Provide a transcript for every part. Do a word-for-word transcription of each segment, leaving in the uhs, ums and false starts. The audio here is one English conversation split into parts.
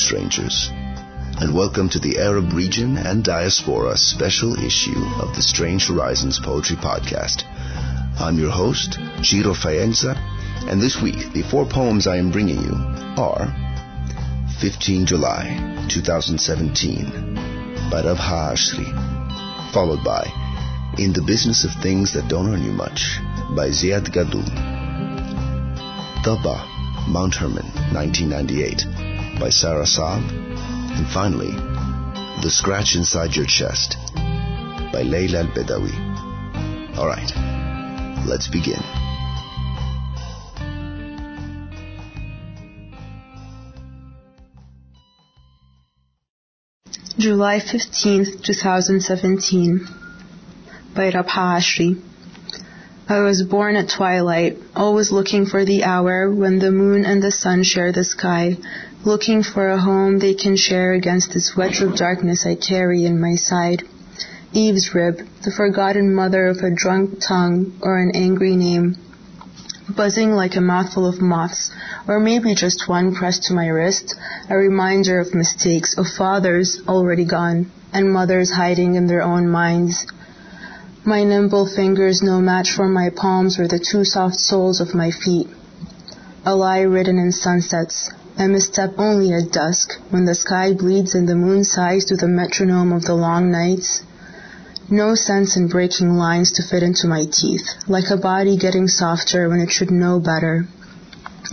strangers, and welcome to the Arab Region and Diaspora special issue of the Strange Horizons Poetry Podcast. I'm your host, Ciro Faienza, and this week the four poems I am bringing you are fifteenth of July, twenty seventeen by Rabha Ashry, followed by In the Business of Things That Don't Earn You Much by Ziad Gadoun. Taba, Mount Hermon, nineteen ninety-eight, by Sara Saab. And finally, The Scratch Inside Your Chest, by Leila Al-Bedawi. All right, let's begin. July fifteenth, twenty seventeen, by Rabha Ashry. I was born at twilight, always looking for the hour when the moon and the sun share the sky, looking for a home they can share against this wedge of darkness I carry in my side. Eve's rib, the forgotten mother of a drunk tongue or an angry name, buzzing like a mouthful of moths, or maybe just one pressed to my wrist, a reminder of mistakes of fathers already gone and mothers hiding in their own minds. My nimble fingers no match for my palms or the two soft soles of my feet. A lie written in sunsets, a misstep only at dusk, when the sky bleeds and the moon sighs to the metronome of the long nights. No sense in breaking lines to fit into my teeth, like a body getting softer when it should know better.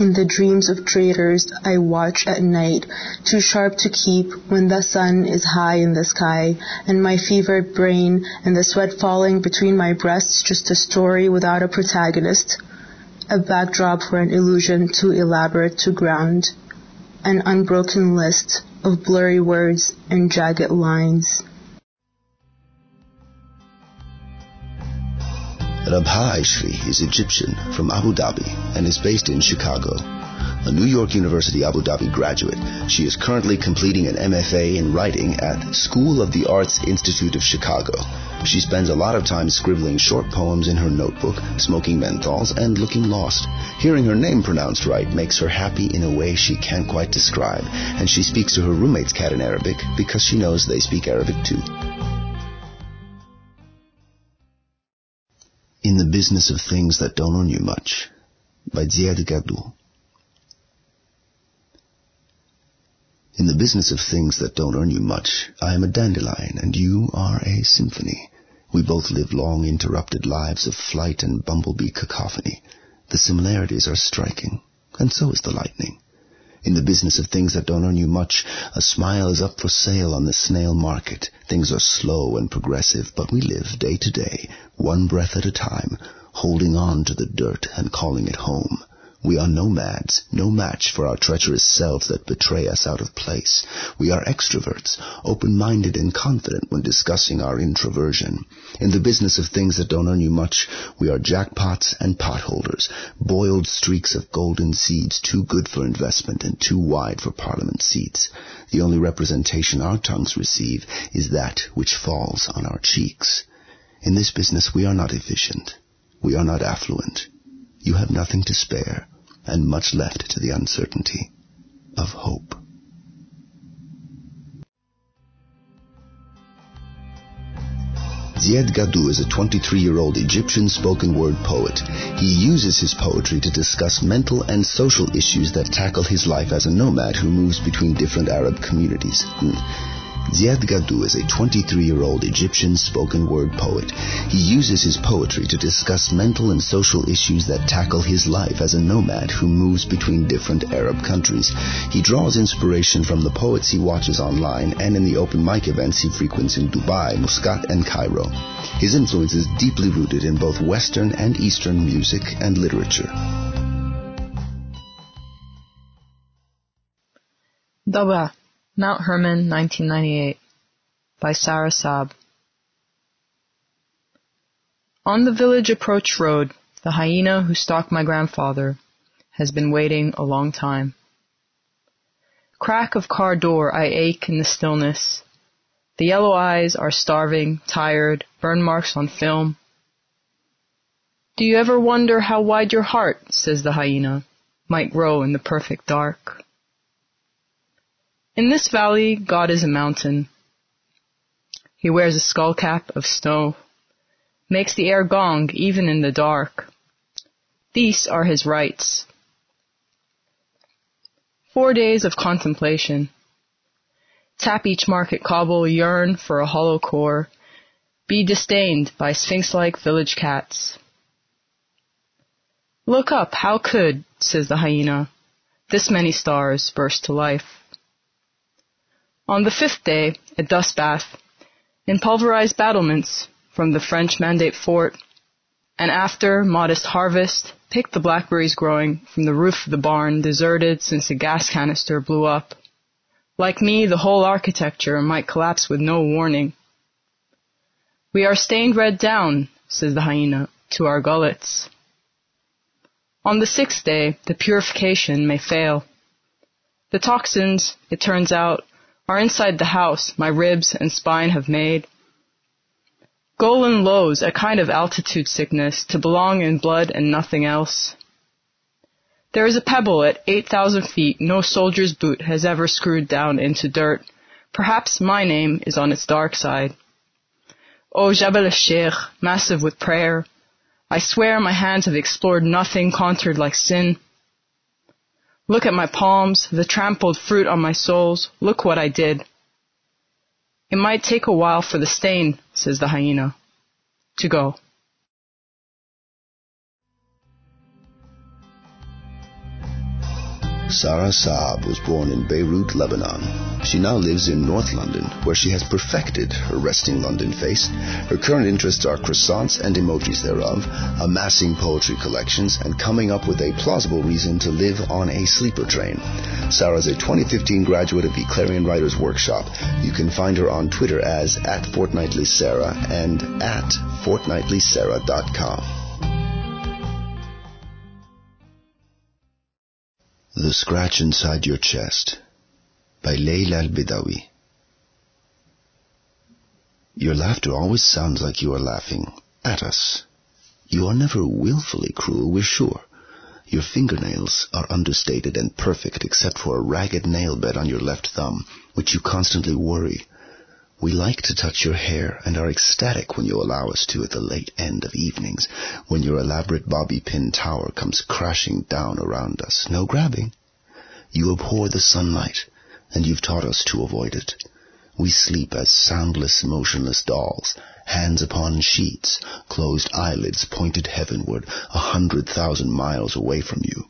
In the dreams of traitors I watch at night, too sharp to keep when the sun is high in the sky, and my fevered brain and the sweat falling between my breasts just a story without a protagonist, a backdrop for an illusion too elaborate to ground, an unbroken list of blurry words and jagged lines. Rabha Ashry is Egyptian from Abu Dhabi and is based in Chicago. A New York University Abu Dhabi graduate, she is currently completing an M F A in writing at School of the Arts Institute of Chicago. She spends a lot of time scribbling short poems in her notebook, smoking menthols, and looking lost. Hearing her name pronounced right makes her happy in a way she can't quite describe, and she speaks to her roommate's cat in Arabic because she knows they speak Arabic too. In the Business of Things That Don't Earn You Much by Ziad Gadoun. In the business of things that don't earn you much, I am a dandelion and you are a symphony. We both live long interrupted lives of flight and bumblebee cacophony. The similarities are striking, and so is the lightning. In the business of things that don't earn you much, a smile is up for sale on the snail market. Things are slow and progressive, but we live day to day, one breath at a time, holding on to the dirt and calling it home. We are nomads, no match for our treacherous selves that betray us out of place. We are extroverts, open-minded and confident when discussing our introversion. In the business of things that don't earn you much, we are jackpots and potholders, boiled streaks of golden seeds too good for investment and too wide for parliament seats. The only representation our tongues receive is that which falls on our cheeks. In this business we are not efficient. We are not affluent. You have nothing to spare, and much left to the uncertainty of hope. Ziad Gadoun is a twenty-three-year-old Egyptian spoken word poet. He uses his poetry to discuss mental and social issues that tackle his life as a nomad who moves between different Arab communities. Ziad Gadoun is a twenty-three-year-old Egyptian spoken word poet. He uses his poetry to discuss mental and social issues that tackle his life as a nomad who moves between different Arab countries. He draws inspiration from the poets he watches online and in the open mic events he frequents in Dubai, Muscat, and Cairo. His influence is deeply rooted in both Western and Eastern music and literature. Daba, Mount Hermon, nineteen ninety-eight, by Sara Saab. On the village approach road, the hyena who stalked my grandfather has been waiting a long time. Crack of car door, I ache in the stillness. The yellow eyes are starving, tired, burn marks on film. Do you ever wonder how wide your heart, says the hyena, might grow in the perfect dark? In this valley, God is a mountain. He wears a skull cap of snow, makes the air gong even in the dark. These are his rites. Four days of contemplation. Tap each market cobble, yearn for a hollow core, be disdained by sphinx-like village cats. Look up, how could, says the hyena, this many stars burst to life. On the fifth day, a dust bath, in pulverized battlements from the French Mandate Fort, and after modest harvest, pick the blackberries growing from the roof of the barn deserted since a gas canister blew up. Like me, the whole architecture might collapse with no warning. We are stained red down, says the hyena, to our gullets. On the sixth day, the purification may fail. The toxins, it turns out, are inside the house my ribs and spine have made. Golan lows a kind of altitude sickness to belong in blood and nothing else. There is a pebble at eight thousand feet no soldier's boot has ever screwed down into dirt. Perhaps my name is on its dark side. O Jabal al-Sheikh, massive with prayer, I swear my hands have explored nothing contoured like sin. Look at my palms, the trampled fruit on my soles, look what I did. It might take a while for the stain, says the hyena, to go. Sara Saab was born in Beirut, Lebanon. She now lives in North London, where she has perfected her resting London face. Her current interests are croissants and emojis thereof, amassing poetry collections, and coming up with a plausible reason to live on a sleeper train. Sara is a twenty fifteen graduate of the Clarion Writers Workshop. You can find her on Twitter as at Fortnightly Sara and at fortnightly sarah dot com. The Scratch Inside Your Chest by Leila Al-Bedawi. Your laughter always sounds like you are laughing at us. You are never willfully cruel, we're sure. Your fingernails are understated and perfect except for a ragged nail bed on your left thumb, which you constantly worry. We like to touch your hair and are ecstatic when you allow us to at the late end of evenings, when your elaborate bobby pin tower comes crashing down around us. No grabbing. You abhor the sunlight, and you've taught us to avoid it. We sleep as soundless, motionless dolls, hands upon sheets, closed eyelids pointed heavenward, a hundred thousand miles away from you.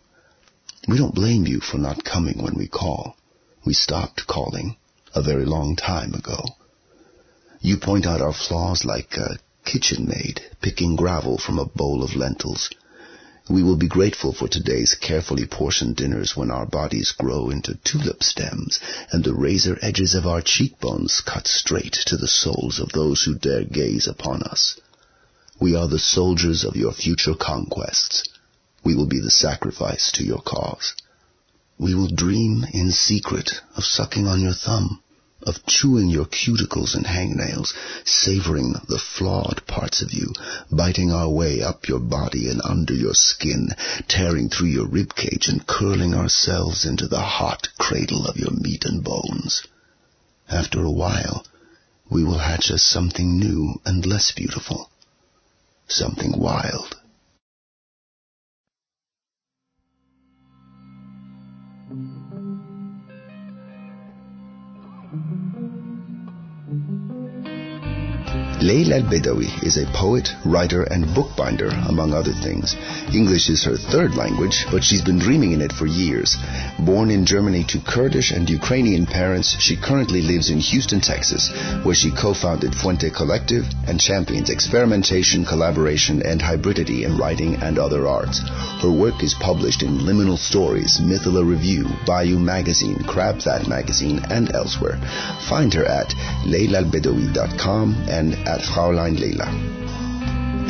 We don't blame you for not coming when we call. We stopped calling a very long time ago. You point out our flaws like a kitchen maid picking gravel from a bowl of lentils. We will be grateful for today's carefully portioned dinners when our bodies grow into tulip stems and the razor edges of our cheekbones cut straight to the souls of those who dare gaze upon us. We are the soldiers of your future conquests. We will be the sacrifice to your cause. We will dream in secret of sucking on your thumb, of chewing your cuticles and hangnails, savoring the flawed parts of you, biting our way up your body and under your skin, tearing through your ribcage and curling ourselves into the hot cradle of your meat and bones. After a while, we will hatch us something new and less beautiful, something wild. Leila Al-Bedawi is a poet, writer, and bookbinder, among other things. English is her third language, but she's been dreaming in it for years. Born in Germany to Kurdish and Ukrainian parents, she currently lives in Houston, Texas, where she co-founded Fuente Collective and champions experimentation, collaboration, and hybridity in writing and other arts. Her work is published in Liminal Stories, Mithila Review, Bayou Magazine, Crab That Magazine, and elsewhere. Find her at leila al bedawi dot com and at Fraulein Leila.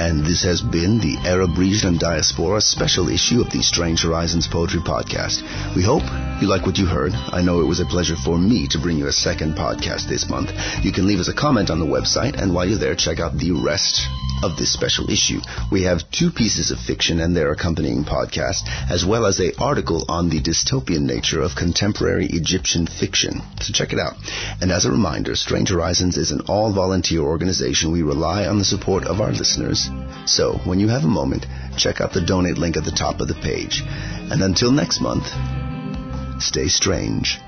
And this has been the Arab Region and Diaspora special issue of the Strange Horizons Poetry Podcast. We hope you like what you heard. I know it was a pleasure for me to bring you a second podcast this month. You can leave us a comment on the website, and while you're there, check out the rest of this special issue. We have two pieces of fiction and their accompanying podcast, as well as an article on the dystopian nature of contemporary Egyptian fiction. So check it out. And as a reminder, Strange Horizons is an all-volunteer organization. We rely on the support of our listeners. So when you have a moment, check out the donate link at the top of the page. And until next month, stay strange.